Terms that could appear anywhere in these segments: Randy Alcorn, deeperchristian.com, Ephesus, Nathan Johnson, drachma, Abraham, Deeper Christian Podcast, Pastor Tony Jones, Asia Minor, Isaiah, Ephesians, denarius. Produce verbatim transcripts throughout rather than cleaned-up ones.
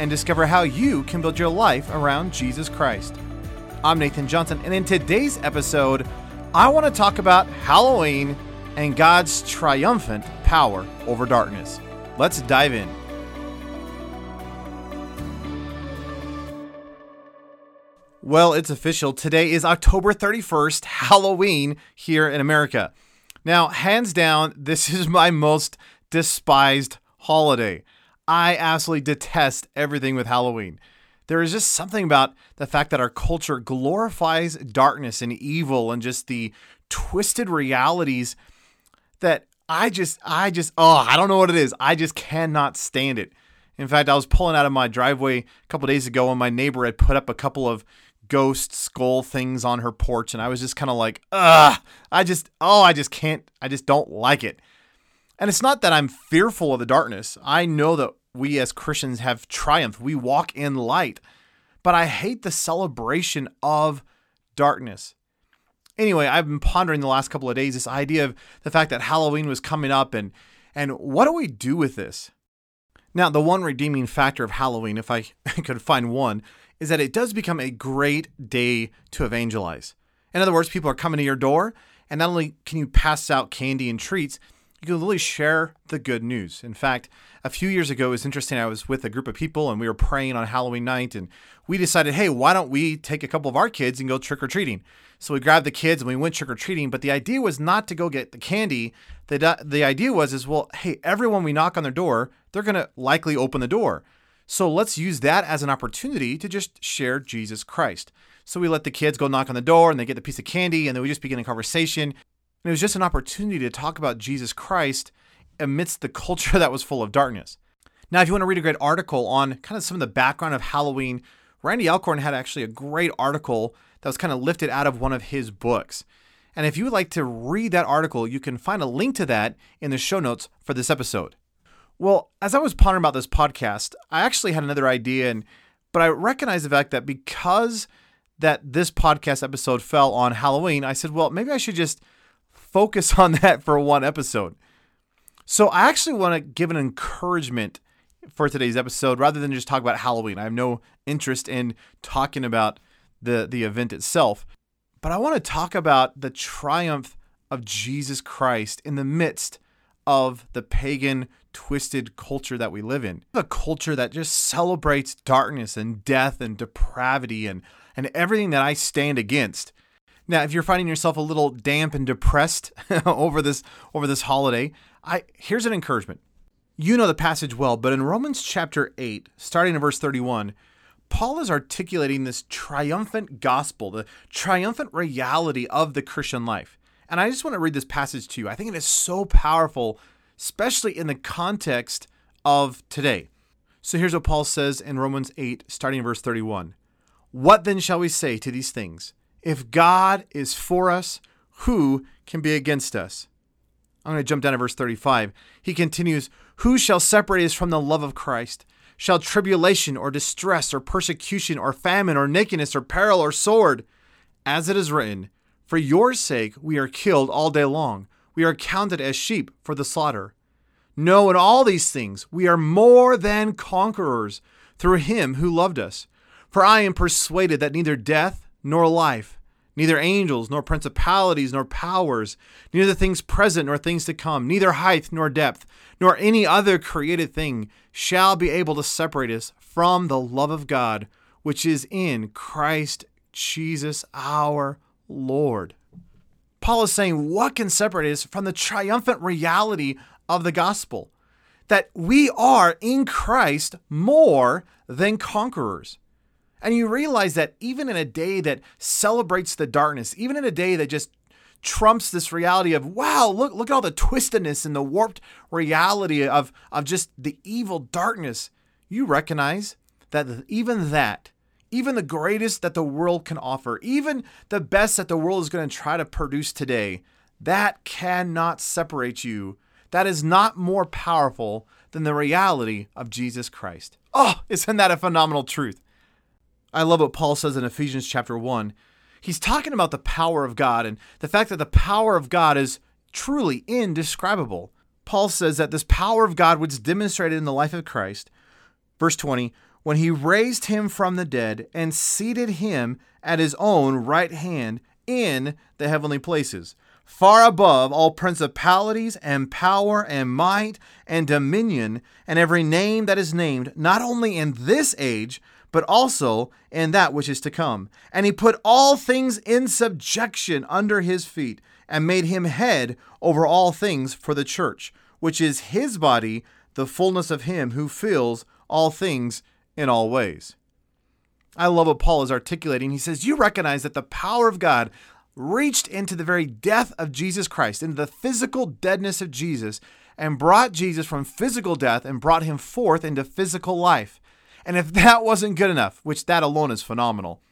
and discover how you can build your life around Jesus Christ. I'm Nathan Johnson, and in today's episode, I want to talk about Halloween and God's triumphant power over darkness. Let's dive in. Well, it's official. Today is October thirty-first, Halloween here in America. Now, hands down, this is my most despised holiday. I absolutely detest everything with Halloween. There is just something about the fact that our culture glorifies darkness and evil and just the twisted realities that I just, I just, oh, I don't know what it is. I just cannot stand it. In fact, I was pulling out of my driveway a couple days ago and my neighbor had put up a couple of ghost skull things on her porch. And I was just kind of like, ugh, I just, oh, I just can't, I just don't like it. And it's not that I'm fearful of the darkness. I know that we as Christians have triumphed. We walk in light. But I hate the celebration of darkness. Anyway, I've been pondering the last couple of days this idea of the fact that Halloween was coming up and, and what do we do with this? Now, the one redeeming factor of Halloween, if I could find one, is that it does become a great day to evangelize. In other words, people are coming to your door, and not only can you pass out candy and treats, you can literally share the good news. In fact, a few years ago, it was interesting. I was with a group of people and we were praying on Halloween night and we decided, hey, why don't we take a couple of our kids and go trick-or-treating? So we grabbed the kids and we went trick-or-treating, but the idea was not to go get the candy. The, the idea was is, well, hey, everyone we knock on their door, they're going to likely open the door. So let's use that as an opportunity to just share Jesus Christ. So we let the kids go knock on the door and they get the piece of candy and then we just begin a conversation. And it was just an opportunity to talk about Jesus Christ amidst the culture that was full of darkness. Now, if you want to read a great article on kind of some of the background of Halloween, Randy Alcorn had actually a great article that was kind of lifted out of one of his books. And if you would like to read that article, you can find a link to that in the show notes for this episode. Well, as I was pondering about this podcast, I actually had another idea, and but I recognized the fact that because that this podcast episode fell on Halloween, I said, well, maybe I should just focus on that for one episode. So I actually want to give an encouragement for today's episode rather than just talk about Halloween. I have no interest in talking about the, the event itself, but I want to talk about the triumph of Jesus Christ in the midst of the pagan, twisted culture that we live in. A culture that just celebrates darkness and death and depravity and, and everything that I stand against. Now, if you're finding yourself a little damp and depressed over this over this holiday, I here's an encouragement. You know the passage well, but in Romans chapter eight, starting in verse thirty-one, Paul is articulating this triumphant gospel, the triumphant reality of the Christian life. And I just want to read this passage to you. I think it is so powerful, especially in the context of today. So here's what Paul says in Romans eight, starting in verse thirty-one. What then shall we say to these things? If God is for us, who can be against us? I'm going to jump down to verse thirty-five. He continues, who shall separate us from the love of Christ? Shall tribulation or distress or persecution or famine or nakedness or peril or sword? As it is written, For your sake we are killed all day long. We are counted as sheep for the slaughter. No, in all these things we are more than conquerors through him who loved us. For I am persuaded that neither death nor life, neither angels nor principalities nor powers, neither things present nor things to come, neither height nor depth, nor any other created thing shall be able to separate us from the love of God, which is in Christ Jesus our Lord. Paul is saying, what can separate us from the triumphant reality of the gospel? That we are in Christ more than conquerors. And you realize that even in a day that celebrates the darkness, even in a day that just trumps this reality of, wow, look, look at all the twistedness and the warped reality of, of just the evil darkness, you recognize that even that, even the greatest that the world can offer, even the best that the world is going to try to produce today, that cannot separate you. That is not more powerful than the reality of Jesus Christ. Oh, isn't that a phenomenal truth? I love what Paul says in Ephesians chapter one. He's talking about the power of God and the fact that the power of God is truly indescribable. Paul says that this power of God was demonstrated in the life of Christ, verse twenty, when he raised him from the dead and seated him at his own right hand in the heavenly places, far above all principalities and power and might and dominion and every name that is named, not only in this age, but also in that which is to come. And he put all things in subjection under his feet and made him head over all things for the church, which is his body, the fullness of him who fills all things in all ways. I love what Paul is articulating. He says, you recognize that the power of God reached into the very death of Jesus Christ, into the physical deadness of Jesus, and brought Jesus from physical death and brought him forth into physical life. And if that wasn't good enough, which that alone is phenomenal,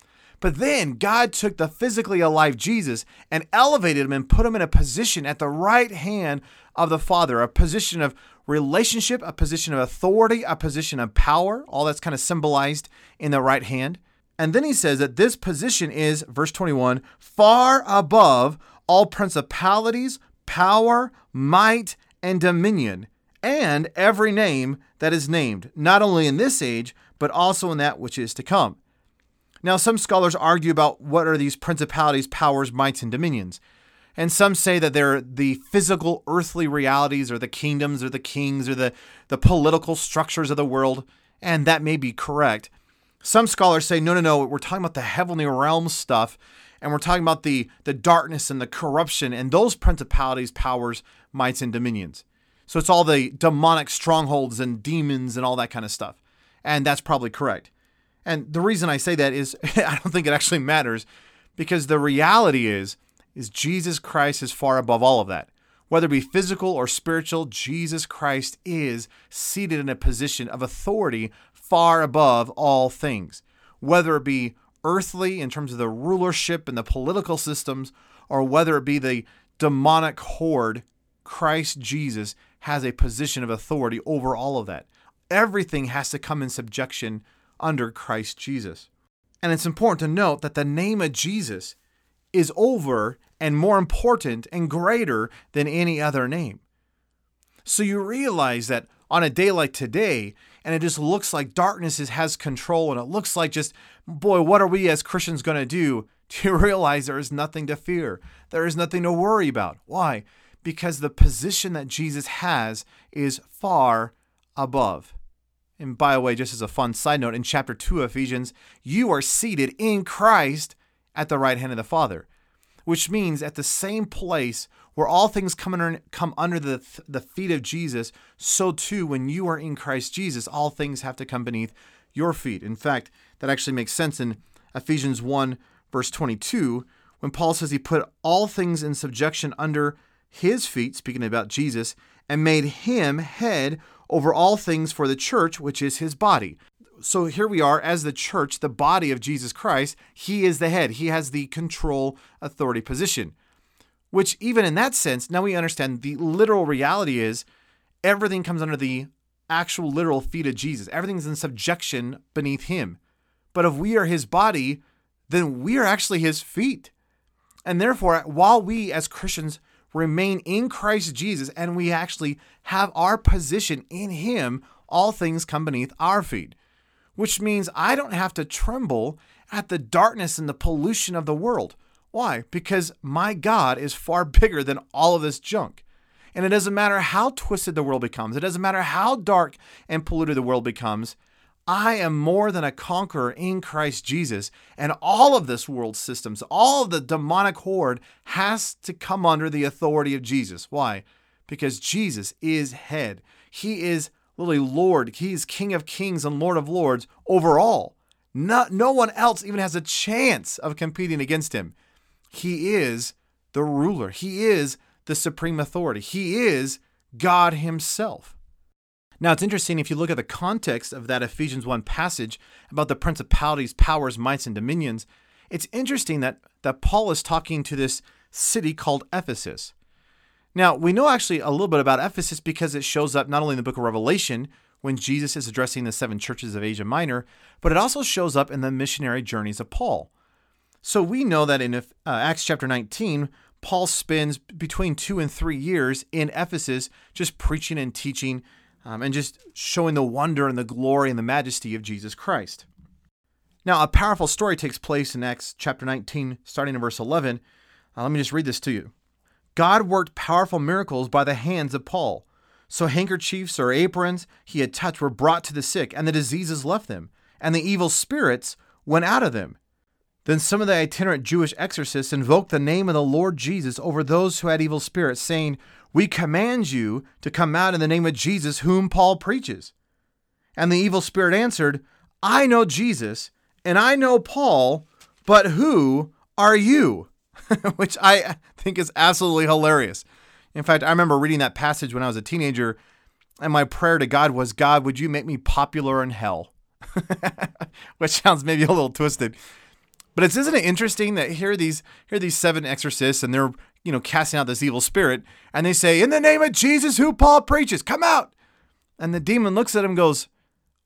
but then God took the physically alive Jesus and elevated him and put him in a position at the right hand of the Father, a position of relationship, a position of authority, a position of power, all that's kind of symbolized in the right hand. And then he says that this position is, verse twenty-one, far above all principalities, power, might, and dominion, and every name that is named, not only in this age, but also in that which is to come. Now, some scholars argue about what are these principalities, powers, mights, and dominions. And some say that they're the physical earthly realities or the kingdoms or the kings or the, the political structures of the world. And that may be correct. Some scholars say, no, no, no, we're talking about the heavenly realm stuff. And we're talking about the, the darkness and the corruption and those principalities, powers, mights, and dominions. So it's all the demonic strongholds and demons and all that kind of stuff. And that's probably correct. And the reason I say that is I don't think it actually matters, because the reality is, is Jesus Christ is far above all of that. Whether it be physical or spiritual, Jesus Christ is seated in a position of authority far above all things. Whether it be earthly in terms of the rulership and the political systems, or whether it be the demonic horde, Christ Jesus has a position of authority over all of that. Everything has to come in subjection under Christ Jesus. And it's important to note that the name of Jesus is over and more important and greater than any other name. So you realize that on a day like today, and it just looks like darkness has control, and it looks like just, boy, what are we as Christians going to do? Do you realize there is nothing to fear? There is nothing to worry about. Why? Because the position that Jesus has is far above. And by the way, just as a fun side note, in chapter two of Ephesians, you are seated in Christ at the right hand of the Father, which means at the same place where all things come under, come under the, the feet of Jesus, so too when you are in Christ Jesus, all things have to come beneath your feet. In fact, that actually makes sense in Ephesians one, verse twenty-two, when Paul says he put all things in subjection under his feet, speaking about Jesus, and made him head over all things for the church, which is his body. So here we are as the church, the body of Jesus Christ. He is the head. He has the control, authority, position, which even in that sense, now we understand the literal reality is everything comes under the actual literal feet of Jesus. Everything's in subjection beneath him. But if we are his body, then we are actually his feet. And therefore, while we as Christians remain in Christ Jesus and we actually have our position in him, all things come beneath our feet, which means I don't have to tremble at the darkness and the pollution of the world. Why? Because my God is far bigger than all of this junk. And it doesn't matter how twisted the world becomes. It doesn't matter how dark and polluted the world becomes. I am more than a conqueror in Christ Jesus, and all of this world's systems, all of the demonic horde has to come under the authority of Jesus. Why? Because Jesus is head. He is literally Lord. He is King of Kings and Lord of Lords over all. No, no one else even has a chance of competing against him. He is the ruler. He is the supreme authority. He is God himself. Now, it's interesting if you look at the context of that Ephesians one passage about the principalities, powers, mights, and dominions. It's interesting that, that Paul is talking to this city called Ephesus. Now, we know actually a little bit about Ephesus because it shows up not only in the book of Revelation when Jesus is addressing the seven churches of Asia Minor, but it also shows up in the missionary journeys of Paul. So we know that in uh, Acts chapter nineteen, Paul spends between two and three years in Ephesus just preaching and teaching Um, and just showing the wonder and the glory and the majesty of Jesus Christ. Now, a powerful story takes place in Acts chapter nineteen, starting in verse eleven. Uh, let me just read this to you. God worked powerful miracles by the hands of Paul. So handkerchiefs or aprons he had touched were brought to the sick, and the diseases left them, and the evil spirits went out of them. Then some of the itinerant Jewish exorcists invoked the name of the Lord Jesus over those who had evil spirits, saying, "We command you to come out in the name of Jesus, whom Paul preaches." And the evil spirit answered, "I know Jesus, and I know Paul, but who are you?" Which I think is absolutely hilarious. In fact, I remember reading that passage when I was a teenager, and my prayer to God was, "God, would you make me popular in hell?" Which sounds maybe a little twisted. But it's, isn't it interesting that here are these here are these seven exorcists, and they're, you know, casting out this evil spirit, and they say, "In the name of Jesus, who Paul preaches, come out." And the demon looks at him and goes,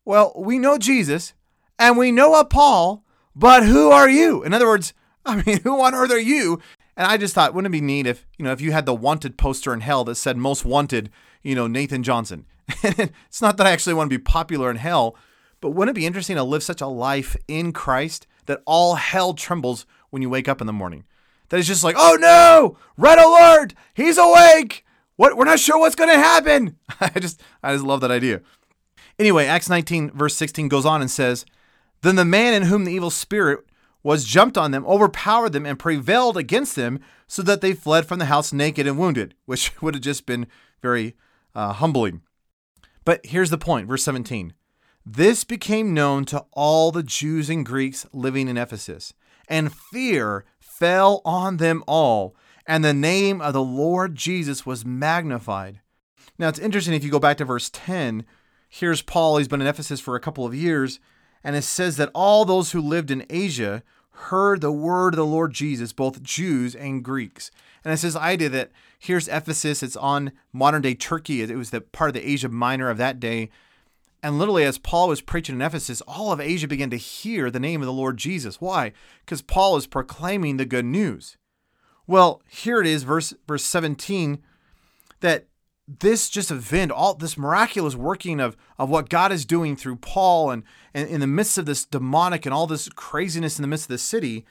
"Well, we know Jesus, and we know a Paul, but who are you?" In other words, I mean, who on earth are you? And I just thought, wouldn't it be neat if, you know, if you had the wanted poster in hell that said most wanted, you know, Nathan Johnson. It's not that I actually want to be popular in hell, but wouldn't it be interesting to live such a life in Christ that all hell trembles when you wake up in the morning? That is just like, "Oh no, red alert, he's awake. What? We're not sure what's going to happen." I just I just love that idea. Anyway, Acts nineteen, verse sixteen goes on and says, "Then the man in whom the evil spirit was jumped on them, overpowered them, and prevailed against them, so that they fled from the house naked and wounded," which would have just been very uh, humbling. But here's the point, verse seventeen. "This became known to all the Jews and Greeks living in Ephesus, and fear fell on them all, and the name of the Lord Jesus was magnified." Now, it's interesting if you go back to verse ten. Here's Paul. He's been in Ephesus for a couple of years, and it says that all those who lived in Asia heard the word of the Lord Jesus, both Jews and Greeks. And it's this idea that here's Ephesus. It's on modern-day Turkey. It was the part of the Asia Minor of that day. And literally, as Paul was preaching in Ephesus, all of Asia began to hear the name of the Lord Jesus. Why? Because Paul is proclaiming the good news. Well, here it is, verse verse seventeen, that this just event, all this miraculous working of, of what God is doing through Paul and, and in the midst of this demonic and all this craziness in the midst of the city,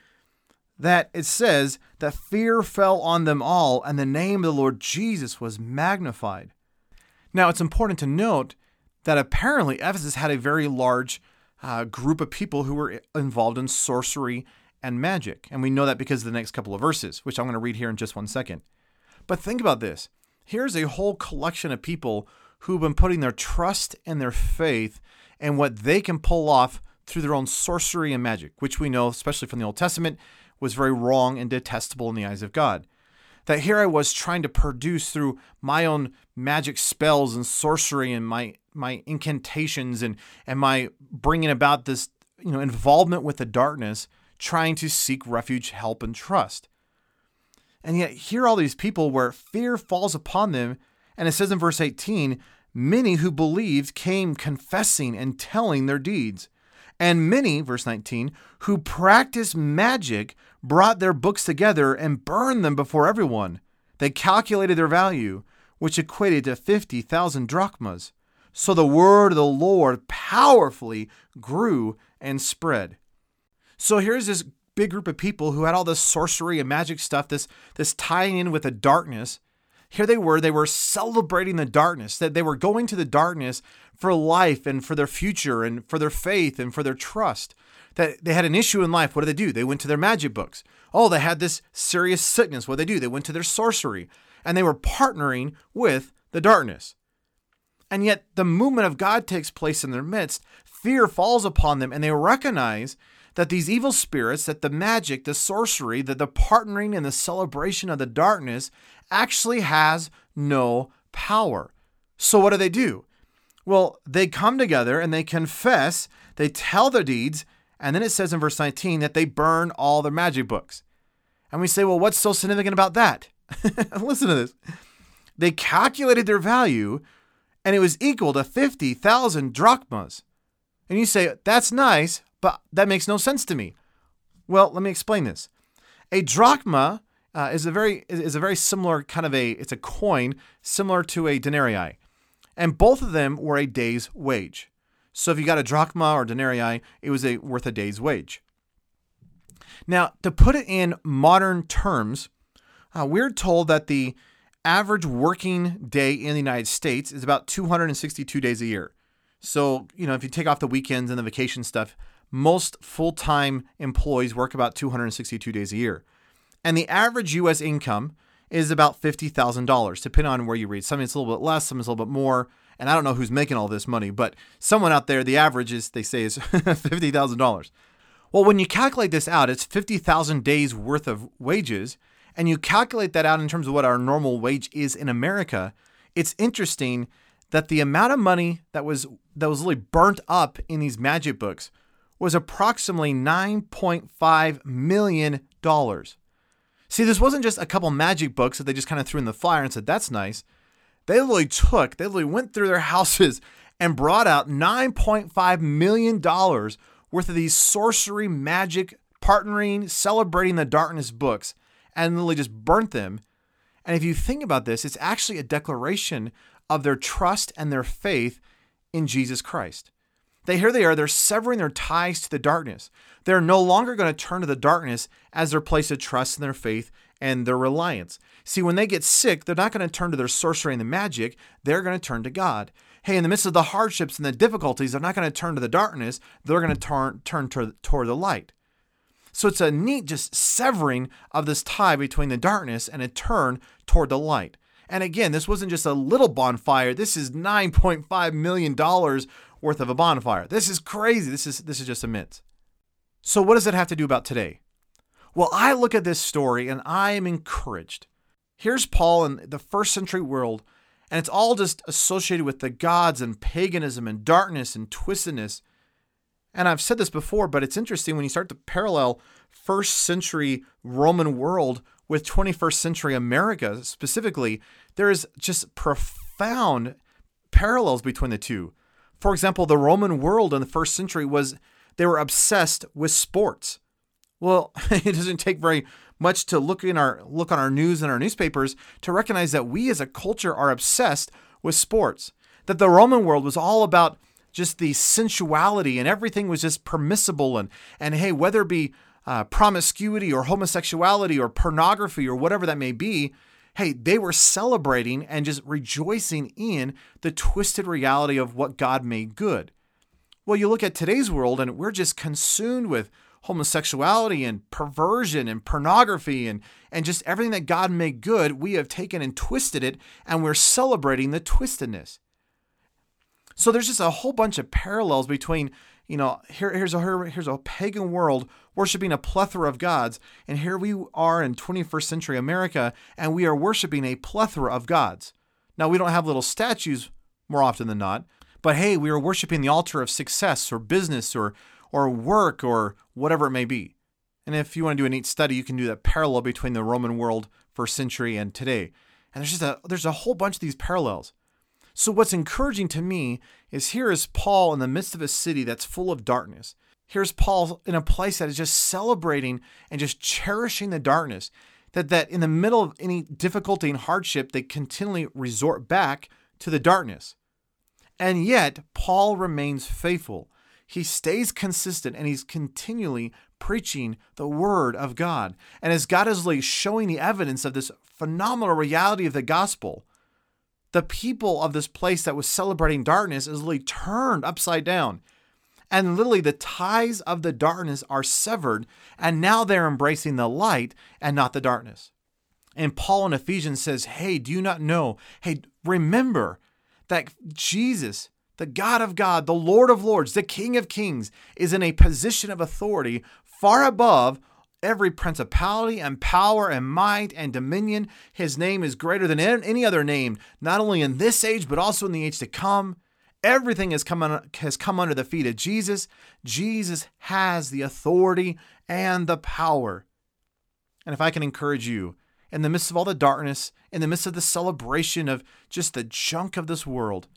that it says that fear fell on them all, and the name of the Lord Jesus was magnified. Now, it's important to note that apparently Ephesus had a very large uh, group of people who were involved in sorcery and magic. And we know that because of the next couple of verses, which I'm going to read here in just one second. But think about this. Here's a whole collection of people who've been putting their trust and their faith in what they can pull off through their own sorcery and magic, which we know, especially from the Old Testament, was very wrong and detestable in the eyes of God. That here I was trying to produce through my own magic spells and sorcery and my my incantations and, and my bringing about this, you know, involvement with the darkness, trying to seek refuge, help, and trust. And yet here are all these people where fear falls upon them. And it says in verse eighteen, "Many who believed came confessing and telling their deeds. And many, verse nineteen, who practiced magic brought their books together and burned them before everyone. They calculated their value, which equated to fifty thousand drachmas. So the word of the Lord powerfully grew and spread. So here's this big group of people who had all this sorcery and magic stuff, this, this tying in with the darkness. Here they were, they were celebrating the darkness, that they were going to the darkness for life and for their future and for their faith and for their trust. That they had an issue in life. What did they do? They went to their magic books. Oh, they had this serious sickness. What did they do? They went to their sorcery, and they were partnering with the darkness. And yet the movement of God takes place in their midst. Fear falls upon them, and they recognize that these evil spirits, that the magic, the sorcery, that the partnering and the celebration of the darkness actually has no power. So what do they do? Well, they come together and they confess, they tell their deeds, and then it says in verse nineteen that they burn all their magic books. And we say, well, what's so significant about that? Listen to this. They calculated their value, and it was equal to fifty thousand drachmas. And you say, that's nice, but that makes no sense to me. Well, let me explain this. A drachma uh, is a very is a very similar kind of a, it's a coin similar to a denarii. And both of them were a day's wage. So if you got a drachma or denarii, it was a worth a day's wage. Now, to put it in modern terms, uh, we're told that the average working day in the United States is about two hundred sixty-two days a year. So, you know, if you take off the weekends and the vacation stuff, most full-time employees work about two hundred sixty-two days a year. And the average U S income is about fifty thousand dollars, depending on where you read. Some it's a little bit less, some it's a little bit more. And I don't know who's making all this money, but someone out there, the average is, they say, is fifty thousand dollars. Well, when you calculate this out, it's fifty thousand days worth of wages. And you calculate that out in terms of what our normal wage is in America. It's interesting that the amount of money that was that was really burnt up in these magic books was approximately nine point five million dollars. See, this wasn't just a couple magic books that they just kind of threw in the fire and said, that's nice. They literally took, they literally went through their houses and brought out nine point five million dollars worth of these sorcery, magic, partnering, celebrating the darkness books, and literally just burnt them. And if you think about this, it's actually a declaration of their trust and their faith in Jesus Christ. They, here they are, they're severing their ties to the darkness. They're no longer going to turn to the darkness as their place of trust and their faith and their reliance. See, when they get sick, they're not going to turn to their sorcery and the magic. They're going to turn to God. Hey, in the midst of the hardships and the difficulties, they're not going to turn to the darkness. They're going to turn, turn toward, toward the light. So it's a neat just severing of this tie between the darkness and a turn toward the light. And again, this wasn't just a little bonfire. This is nine point five million dollars worth of a bonfire. This is crazy. This is this is just immense. So what does it have to do about today? Well, I look at this story and I am encouraged. Here's Paul in the first century world, and it's all just associated with the gods and paganism and darkness and twistedness. And I've said this before, but it's interesting when you start to parallel first century Roman world with twenty-first century America specifically, there is just profound parallels between the two. For example, the Roman world in the first century was, they were obsessed with sports. Well, it doesn't take very much to look in our look on our news and our newspapers to recognize that we as a culture are obsessed with sports. That the Roman world was all about just the sensuality, and everything was just permissible. And, and hey, whether it be Uh, promiscuity or homosexuality or pornography or whatever that may be, hey, they were celebrating and just rejoicing in the twisted reality of what God made good. Well, you look at today's world and we're just consumed with homosexuality and perversion and pornography and, and just everything that God made good, we have taken and twisted it, and we're celebrating the twistedness. So there's just a whole bunch of parallels between, you know, here, here's a here, here's a pagan world worshiping a plethora of gods, and here we are in twenty-first century America, and we are worshiping a plethora of gods. Now, we don't have little statues more often than not, but hey, we are worshiping the altar of success or business or or work or whatever it may be. And if you want to do a neat study, you can do that parallel between the Roman world first century and today. And there's just a there's a whole bunch of these parallels. So what's encouraging to me is here is Paul in the midst of a city that's full of darkness. Here's Paul in a place that is just celebrating and just cherishing the darkness, that, that in the middle of any difficulty and hardship, they continually resort back to the darkness. And yet, Paul remains faithful. He stays consistent, and he's continually preaching the word of God. And as God is like showing the evidence of this phenomenal reality of the gospel, the people of this place that was celebrating darkness is literally turned upside down. And literally the ties of the darkness are severed, and now they're embracing the light and not the darkness. And Paul in Ephesians says, hey, do you not know? Hey, remember that Jesus, the God of God, the Lord of Lords, the King of Kings, is in a position of authority far above every principality and power and might and dominion. His name is greater than any other name, not only in this age, but also in the age to come. Everything has come, un- has come under the feet of Jesus. Jesus has the authority and the power. And if I can encourage you, in the midst of all the darkness, in the midst of the celebration of just the junk of this world,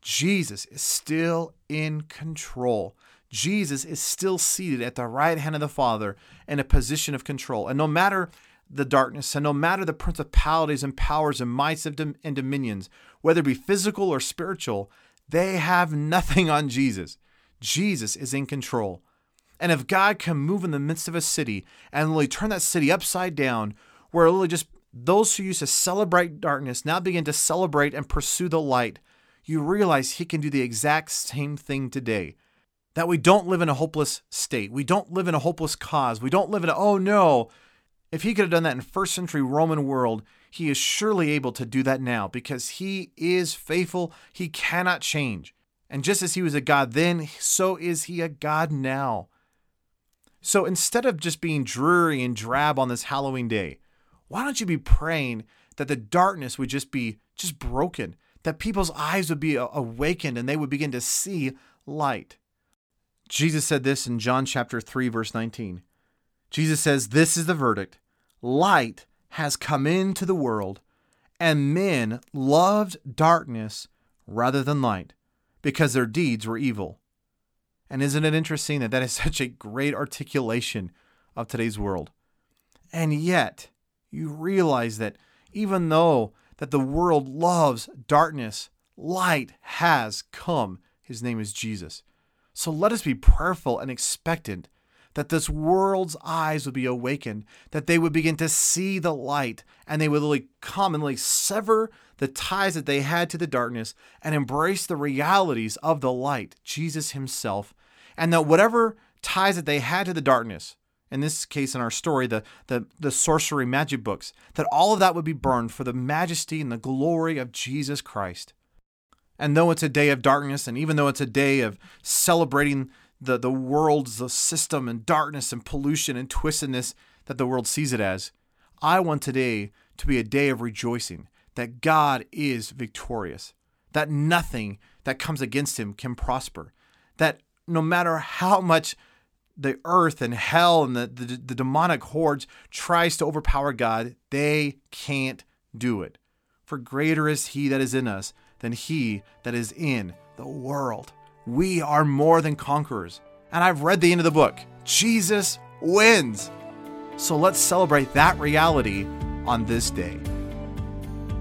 Jesus is still in control. Jesus is still seated at the right hand of the Father in a position of control. And no matter the darkness, and no matter the principalities and powers and mights and dominions, whether it be physical or spiritual, they have nothing on Jesus. Jesus is in control. And if God can move in the midst of a city and literally turn that city upside down, where literally just those who used to celebrate darkness now begin to celebrate and pursue the light, you realize he can do the exact same thing today. That we don't live in a hopeless state. We don't live in a hopeless cause. We don't live in a, oh no. If he could have done that in first century Roman world, he is surely able to do that now, because he is faithful. He cannot change. And just as he was a God then, so is he a God now. So instead of just being dreary and drab on this Halloween day, why don't you be praying that the darkness would just be just broken, that people's eyes would be awakened and they would begin to see light. Jesus said this in John chapter three, verse nineteen. Jesus says, this is the verdict. Light has come into the world, and men loved darkness rather than light, because their deeds were evil. And isn't it interesting that that is such a great articulation of today's world? And yet you realize that even though that the world loves darkness, light has come. His name is Jesus. So let us be prayerful and expectant that this world's eyes would be awakened, that they would begin to see the light, and they would really commonly sever the ties that they had to the darkness and embrace the realities of the light, Jesus himself, and that whatever ties that they had to the darkness, in this case, in our story, the, the, the sorcery magic books, that all of that would be burned for the majesty and the glory of Jesus Christ. And though it's a day of darkness, and even though it's a day of celebrating the, the world's the system and darkness and pollution and twistedness that the world sees it as, I want today to be a day of rejoicing that God is victorious, that nothing that comes against him can prosper, that no matter how much the earth and hell and the, the, the demonic hordes tries to overpower God, they can't do it. For greater is he that is in us than he that is in the world. We are more than conquerors. And I've read the end of the book. Jesus wins. So let's celebrate that reality on this day.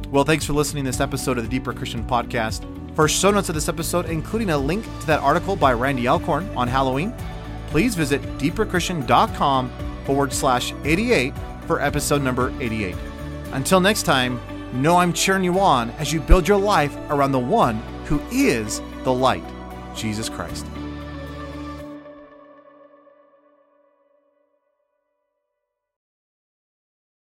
Well, thanks for listening to this episode of the Deeper Christian Podcast. For show notes of this episode, including a link to that article by Randy Alcorn on Halloween, please visit deeperchristian.com forward slash 88 for episode number eighty-eight. Until next time, know I'm cheering you on as you build your life around the one who is the light, Jesus Christ.